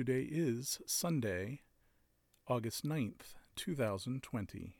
Today is Sunday, August 9th, 2020.